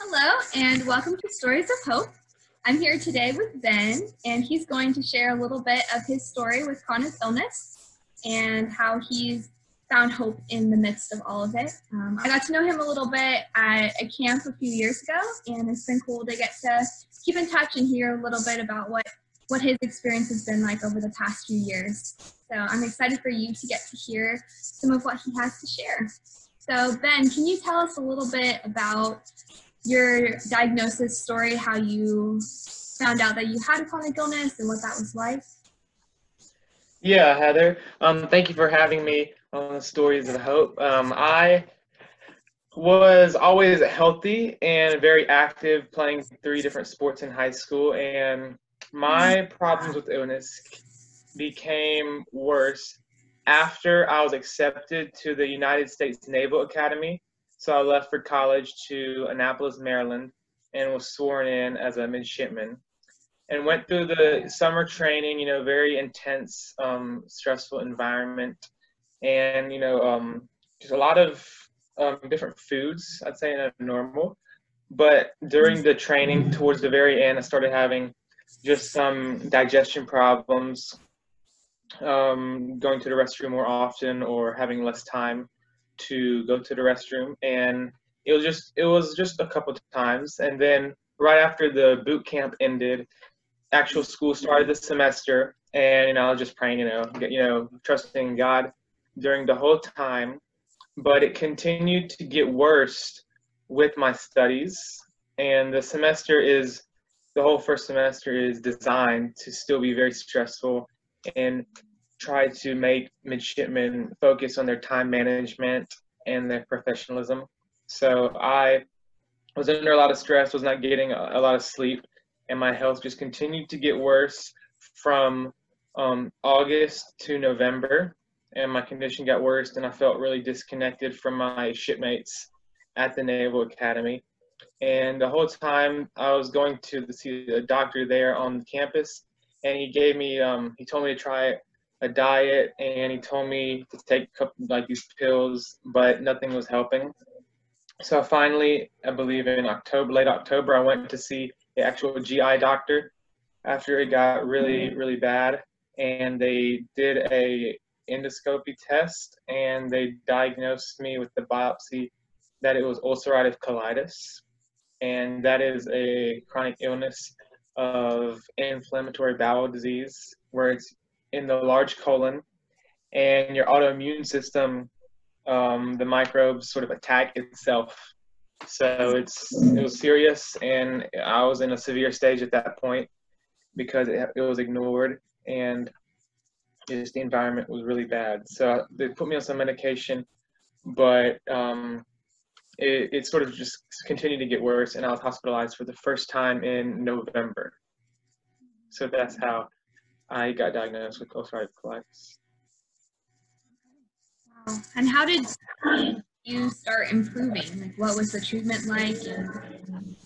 Hello, and welcome to Stories of Hope. I'm here today with Ben, and he's going to share a little bit of his story with chronic illness and how he's found hope in the midst of all of it. I got to know him a little bit at a camp a few years ago, and it's been cool to get to keep in touch and hear a little bit about what his experience has been like over the past few years. So I'm excited for you to get to hear some of what he has to share. So Ben, can you tell us a little bit about your diagnosis story, how you found out that you had a chronic illness and what that was like? Yeah, Heather, thank you for having me on Stories of Hope. I was always healthy and very active, playing 3 different sports in high school, and my problems with illness became worse after I was accepted to the United States Naval Academy. So I left for college to Annapolis, Maryland, and was sworn in as a midshipman, and went through the summer training, very intense, stressful environment, and, just a lot of different foods, I'd say, not normal. But during the training, towards the very end, I started having just some digestion problems, going to the restroom more often or having less time to go to the restroom, and it was just a couple of times. And then right after the boot camp ended, actual school started this semester, and I was just praying, trusting God during the whole time. But it continued to get worse with my studies, and the whole first semester is designed to still be very stressful and try to make midshipmen focus on their time management and their professionalism. So I was under a lot of stress, was not getting a lot of sleep, and my health just continued to get worse from August to November, and my condition got worse, and I felt really disconnected from my shipmates at the Naval Academy. And the whole time I was going to see a doctor there on campus, and he told me to try a diet, and he told me to take these pills, but nothing was helping. So finally, I believe in late October, I went to see the actual GI doctor after it got really, really bad, and they did a endoscopy test, and they diagnosed me with the biopsy that it was ulcerative colitis, and that is a chronic illness of inflammatory bowel disease, where it's in the large colon, and your autoimmune system, the microbes sort of attack itself. So it was serious, and I was in a severe stage at that point because it was ignored, and just the environment was really bad. So they put me on some medication, but it sort of just continued to get worse, and I was hospitalized for the first time in November. So that's how I got diagnosed with ulcerative colitis. Wow. And how did you start improving? Like, what was the treatment like? And,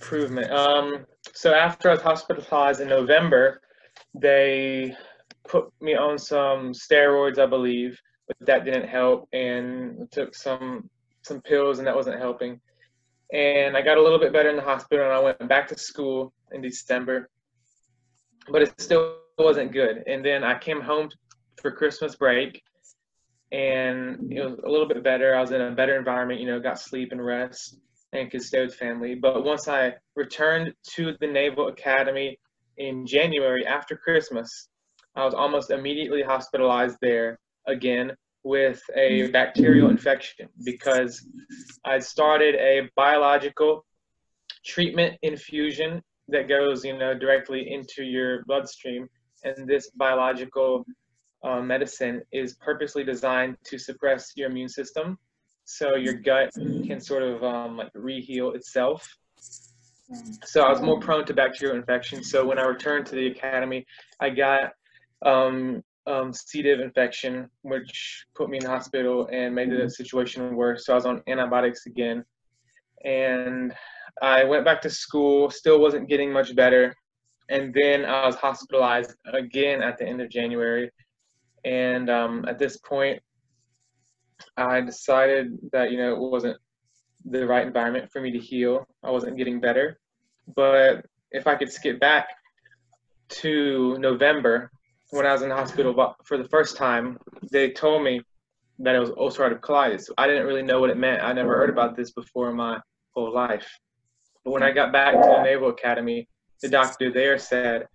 improvement. So after I was hospitalized in November, they put me on some steroids, I believe, but that didn't help, and took some pills, and that wasn't helping. And I got a little bit better in the hospital, and I went back to school in December, but it still wasn't good. And then I came home for Christmas break, and it was a little bit better. I was in a better environment, got sleep and rest, and could stay with family. But once I returned to the Naval Academy in January after Christmas, I was almost immediately hospitalized there again with a bacterial infection, because I started a biological treatment infusion that goes, directly into your bloodstream. And this biological medicine is purposely designed to suppress your immune system, so your gut can sort of reheal itself. So I was more prone to bacterial infection. So when I returned to the academy, I got C. diff infection, which put me in the hospital and made the situation worse. So I was on antibiotics again, and I went back to school, still wasn't getting much better, and then I was hospitalized again at the end of January. And at this point, I decided that, you know, it wasn't the right environment for me to heal. I wasn't getting better. But if I could skip back to November, when I was in the hospital for the first time, they told me that it was ulcerative colitis. I didn't really know what it meant. I never heard about this before in my whole life. But when I got back to the Naval Academy, the doctor there said,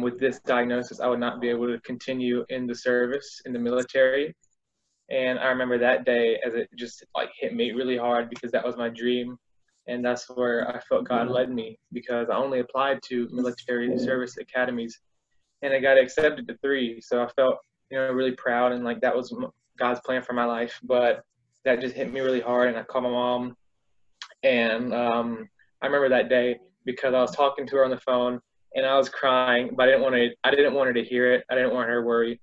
with this diagnosis, I would not be able to continue in the service, in the military. And I remember that day as it just like hit me really hard, because that was my dream. And that's where I felt God led me, because I only applied to military service academies and I got accepted to 3. So I felt, you know, really proud, and like that was God's plan for my life. But that just hit me really hard, and I called my mom. And I remember that day because I was talking to her on the phone and I was crying, but I didn't want her to hear it. I didn't want her to worry.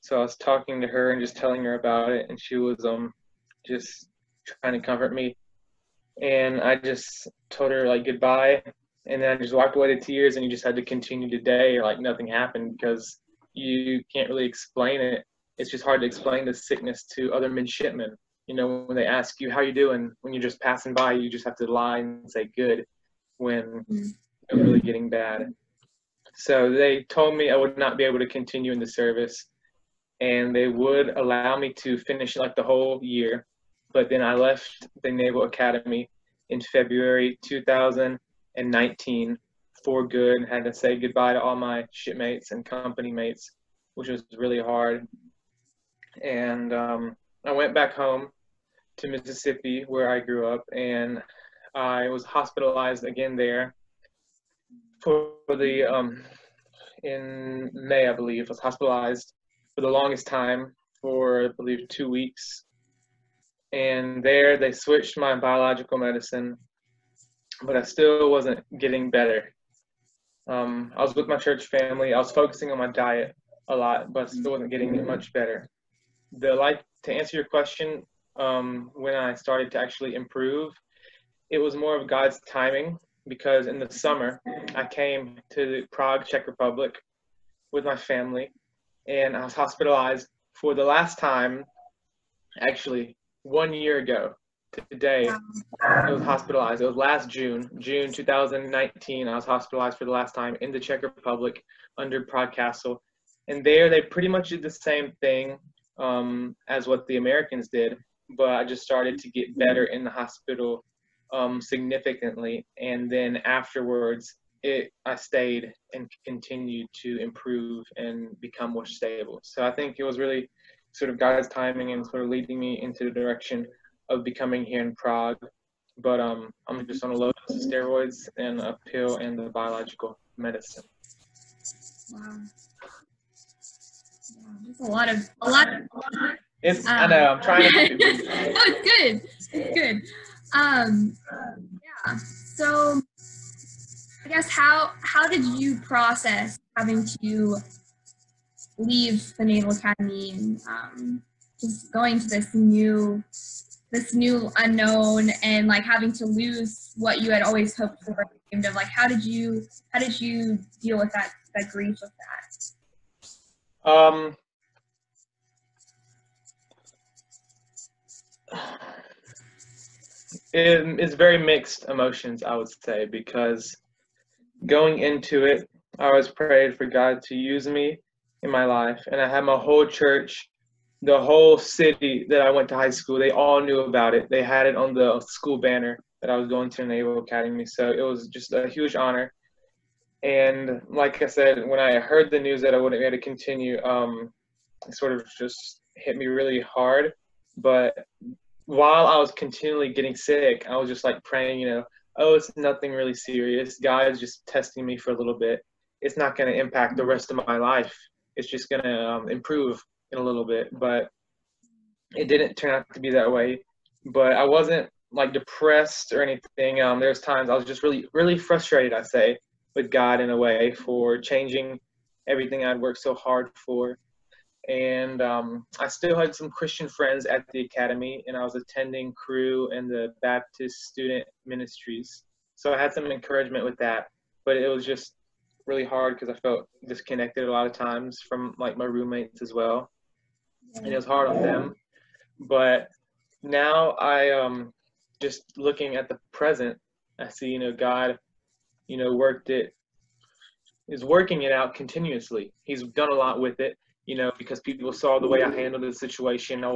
So I was talking to her and just telling her about it, and she was just trying to comfort me. And I just told her like goodbye, and then I just walked away to tears, and you just had to continue today like nothing happened, because you can't really explain it. It's just hard to explain the sickness to other midshipmen. You know, when they ask you how you doing, when you're just passing by, you just have to lie and say good when you're really getting bad. So they told me I would not be able to continue in the service. And they would allow me to finish like the whole year. But then I left the Naval Academy in February 2019 for good, and had to say goodbye to all my shipmates and company mates, which was really hard. And I went back home to Mississippi, where I grew up, and I was hospitalized again there for the, in May, I believe, I was hospitalized for the longest time, for I believe 2 weeks. And there they switched my biological medicine, but I still wasn't getting better. I was with my church family. I was focusing on my diet a lot, but I still wasn't getting much better. To answer your question, when I started to actually improve, it was more of God's timing, because in the summer I came to the Prague, Czech Republic with my family. And I was hospitalized for the last time, actually 1 year ago today. I was hospitalized. It was last June 2019. I was hospitalized for the last time in the Czech Republic under Prague Castle, and there they pretty much did the same thing as what the Americans did. But I just started to get better in the hospital significantly, and then afterwards, I stayed and continued to improve and become more stable. So I think it was really sort of God's timing and sort of leading me into the direction of becoming here in Prague. But I'm just on a low dose of steroids and a pill and the biological medicine. Wow. Yeah, that's a lot. It's, I know, I'm trying to keep it moving. No, it's good. It's good. Yeah. So, I guess how did you process having to leave the Naval Academy and just going to this new unknown, and like having to lose what you had always hoped for? Like how did you deal with that grief of that? It's very mixed emotions, I would say, because going into it, I always prayed for God to use me in my life. And I had my whole church, the whole city that I went to high school, they all knew about it. They had it on the school banner that I was going to the Naval Academy. So it was just a huge honor. And like I said, when I heard the news that I wouldn't be able to continue, it sort of just hit me really hard. But while I was continually getting sick, I was just like praying, you know, oh, it's nothing really serious. God is just testing me for a little bit. It's not going to impact the rest of my life. It's just going to improve in a little bit. But it didn't turn out to be that way. But I wasn't like depressed or anything. There's times I was just really, really frustrated, I say, with God in a way for changing everything I'd worked so hard for. And I still had some Christian friends at the academy, and I was attending Crew and the Baptist student ministries. So I had some encouragement with that, but it was just really hard because I felt disconnected a lot of times from like my roommates as well. And it was hard on them. But now I just looking at the present, I see, you know, God, you know, is working it out continuously. He's done a lot with it, you know, because people saw the way I handled the situation. I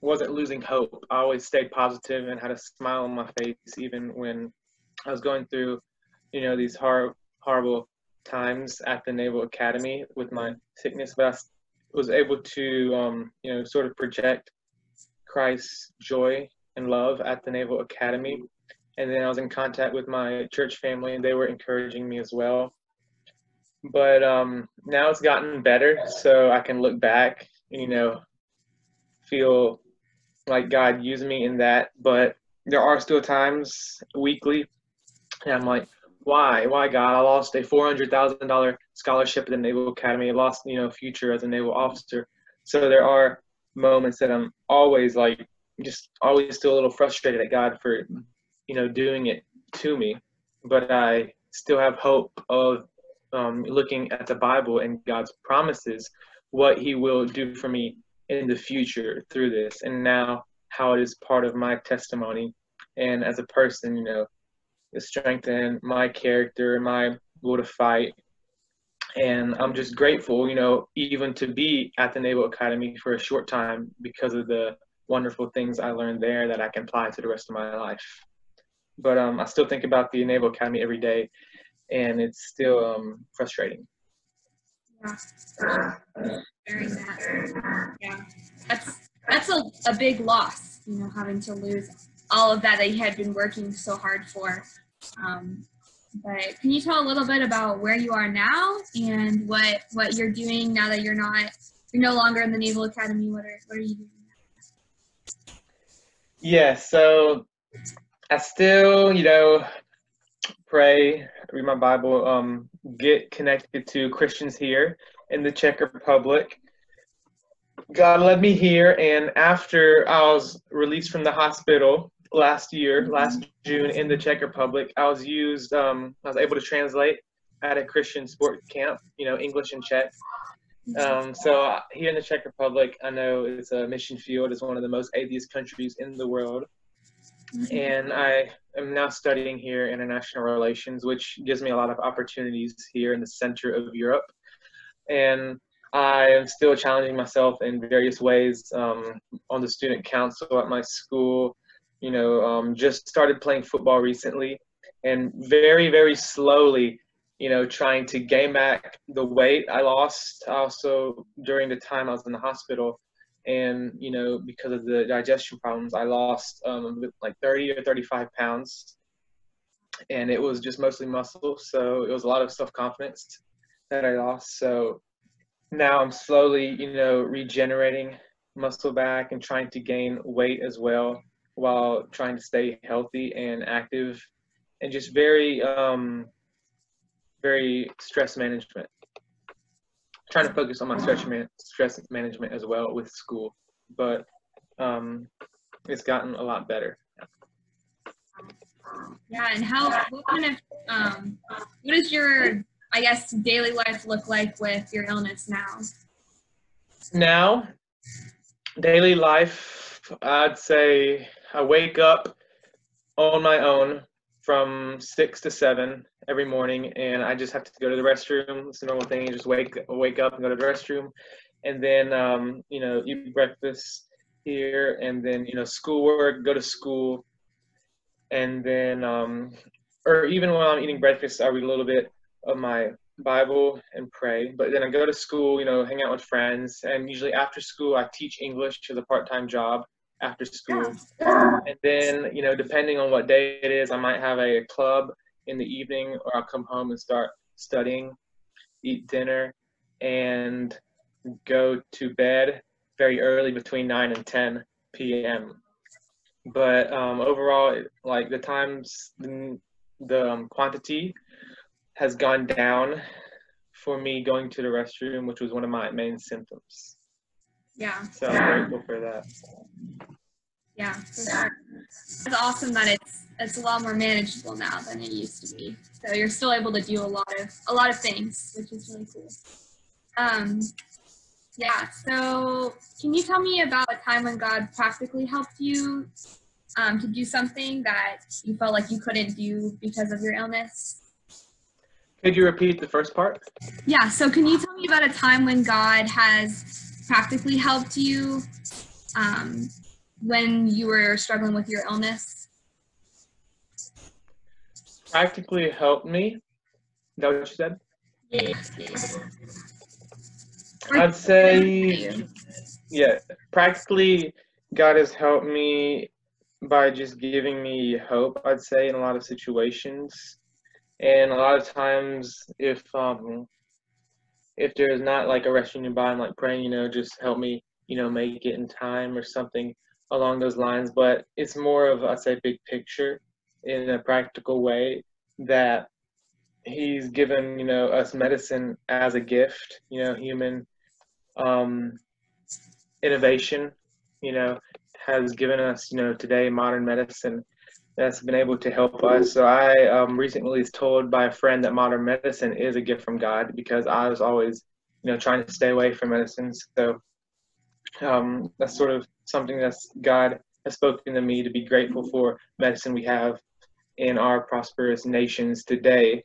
wasn't losing hope. I always stayed positive and had a smile on my face, even when I was going through, you know, these horrible times at the Naval Academy with my sickness. But I was able to, you know, sort of project Christ's joy and love at the Naval Academy. And then I was in contact with my church family, and they were encouraging me as well. But now it's gotten better, so I can look back and, you know, feel like God used me in that. But there are still times weekly, and I'm like, why God? I lost a $400,000 scholarship at the Naval Academy. I lost, you know, future as a naval officer. So there are moments that I'm always like, just always still a little frustrated at God for, you know, doing it to me. But I still have hope of looking at the Bible and God's promises, what he will do for me in the future through this, and now how it is part of my testimony. And as a person, you know, to strengthen my character, my will to fight. And I'm just grateful, you know, even to be at the Naval Academy for a short time, because of the wonderful things I learned there that I can apply to the rest of my life. But I still think about the Naval Academy every day, and it's still frustrating. Yeah, very sad. Yeah, that's a big loss, you know, having to lose all of that you had been working so hard for. But can you tell a little bit about where you are now and what you're doing now that you're no longer in the Naval Academy? What are you doing now? Yeah, so I still, you know, pray, read my Bible, get connected to Christians here in the Czech Republic. God led me here, and after I was released from the hospital last June in the Czech Republic, I was used, I was able to translate at a Christian sport camp, you know, English and Czech. So here in the Czech Republic, I know it's a mission field, it's one of the most atheist countries in the world. And I am now studying here international relations, which gives me a lot of opportunities here in the center of Europe. And I am still challenging myself in various ways on the student council at my school. You know, just started playing football recently, and very, very slowly, you know, trying to gain back the weight I lost also during the time I was in the hospital. And, you know, because of the digestion problems, I lost like 30 or 35 pounds. And it was just mostly muscle. So it was a lot of self-confidence that I lost. So now I'm slowly, you know, regenerating muscle back and trying to gain weight as well, while trying to stay healthy and active, and just very, very stress management. Trying to focus on my stress management as well with school, but it's gotten a lot better. Yeah, and what kind of, what does your, I guess, daily life look like with your illness now? Now, daily life, I'd say I wake up on my own from 6 to 7 every morning, and I just have to go to the restroom. It's a normal thing. You just wake up and go to the restroom, and then you know, eat breakfast here, and then, you know, schoolwork, go to school, and then or even while I'm eating breakfast, I read a little bit of my Bible and pray. But then I go to school, you know, hang out with friends, and usually after school I teach English as a part-time job after school. And then, you know, depending on what day it is, I might have a club in the evening, or I'll come home and start studying, eat dinner, and go to bed very early, between 9 and 10 p.m. But overall, like, the times, the quantity has gone down for me going to the restroom, which was one of my main symptoms. Yeah. So I'm grateful for that. Yeah, for sure. It's awesome that it's a lot more manageable now than it used to be. So you're still able to do a lot of things, which is really cool. Yeah, so can you tell me about a time when God practically helped you to do something that you felt like you couldn't do because of your illness? Could you repeat the first part? Yeah, so can you tell me about a time when God has practically helped you when you were struggling with your illness? Practically helped me? Is that what you said? Yeah. I'd say, yeah, practically God has helped me by just giving me hope, I'd say, in a lot of situations. And a lot of times if there's not like a rest in your body, I'm like praying, you know, just help me, you know, make it in time or something along those lines. But it's more of, I'd say, big picture in a practical way that he's given, you know, us medicine as a gift, you know, human innovation, you know, has given us, you know, today modern medicine that's been able to help us. So I recently was told by a friend that modern medicine is a gift from God, because I was always, you know, trying to stay away from medicine. So that's sort of something that's God has spoken to me, to be grateful for medicine we have in our prosperous nations today.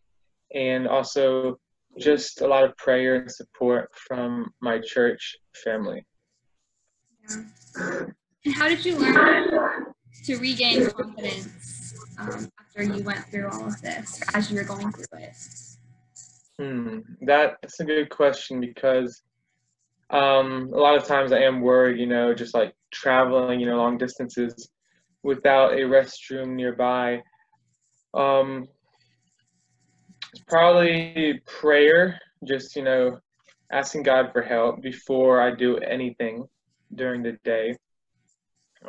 And also just a lot of prayer and support from my church family. Yeah. And how did you learn to regain confidence after you went through all of this, or as you were going through it? That's a good question, because a lot of times I am worried, you know, just like traveling, you know, long distances without a restroom nearby. It's probably prayer, just, you know, asking God for help before I do anything during the day.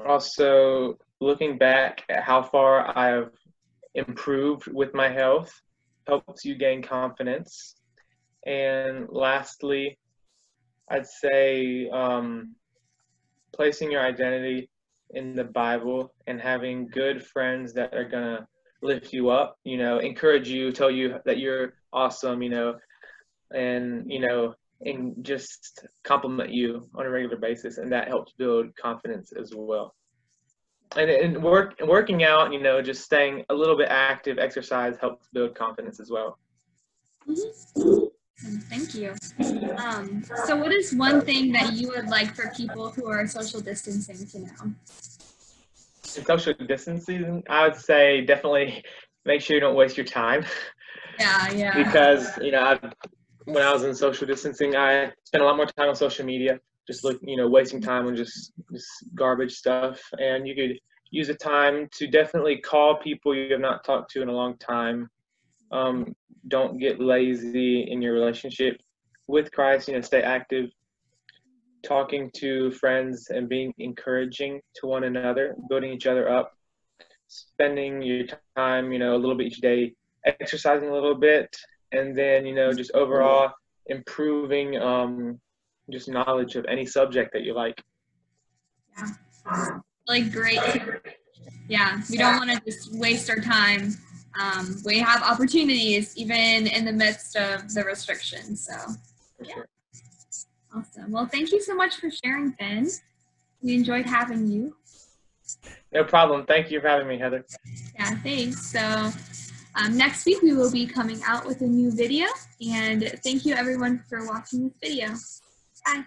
Also, looking back at how far I've improved with my health helps you gain confidence. And lastly, I'd say placing your identity in the Bible and having good friends that are going to lift you up, you know, encourage you, tell you that you're awesome, you know, and, you know, and just compliment you on a regular basis. And that helps build confidence as well. And working out, you know, just staying a little bit active, exercise helps build confidence as well. Mm-hmm. Thank you. So what is one thing that you would like for people who are social distancing to know? Social distancing, I would say definitely make sure you don't waste your time. Yeah. Because, you know, when I was in social distancing, I spent a lot more time on social media, just wasting time on just garbage stuff. And you could use the time to definitely call people you have not talked to in a long time. Don't get lazy in your relationship with Christ. You know, stay active, talking to friends and being encouraging to one another, building each other up, spending your time, you know, a little bit each day, exercising a little bit, and then, you know, just overall improving just knowledge of any subject that you like. Yeah, like great. Yeah, we don't want to just waste our time. We have opportunities even in the midst of the restrictions, so yeah. Awesome. Well, thank you so much for sharing, Ben. We enjoyed having you. No problem. Thank you for having me, Heather. Yeah, thanks. So next week we will be coming out with a new video, and thank you everyone for watching this video. Bye.